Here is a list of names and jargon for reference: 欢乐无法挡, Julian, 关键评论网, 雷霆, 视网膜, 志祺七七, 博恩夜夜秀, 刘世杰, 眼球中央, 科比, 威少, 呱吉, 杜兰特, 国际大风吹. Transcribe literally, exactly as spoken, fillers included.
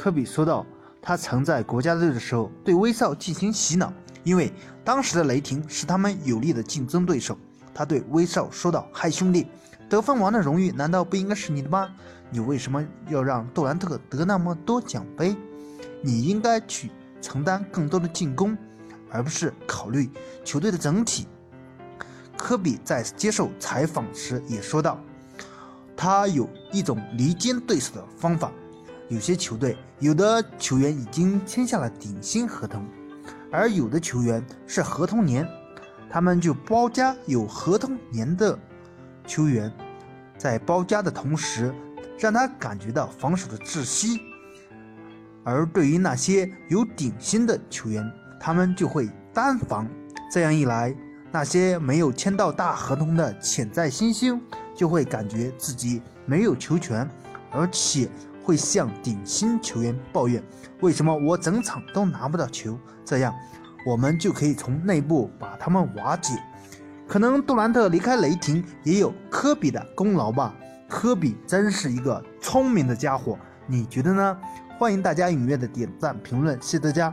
科比说到他曾在国家队的时候对威少进行洗脑，因为当时的雷霆是他们有力的竞争对手。他对威少说道：“嗨兄弟，得分王的荣誉难道不应该是你的吗？你为什么要让杜兰特得那么多奖杯？你应该去承担更多的进攻，而不是考虑球队的整体。”科比在接受采访时也说道，他有一种离间对手的方法，有些球队有的球员已经签下了顶薪合同，而有的球员是合同年，他们就包夹有合同年的球员，在包夹的同时让他感觉到防守的窒息，而对于那些有顶薪的球员，他们就会单防，这样一来，那些没有签到大合同的潜在新星就会感觉自己没有球权，而且会向顶薪球员抱怨，为什么我整场都拿不到球，这样我们就可以从内部把他们瓦解。可能杜兰特离开雷霆也有科比的功劳吧，科比真是一个聪明的家伙，你觉得呢？欢迎大家踊跃的点赞评论，谢谢大家。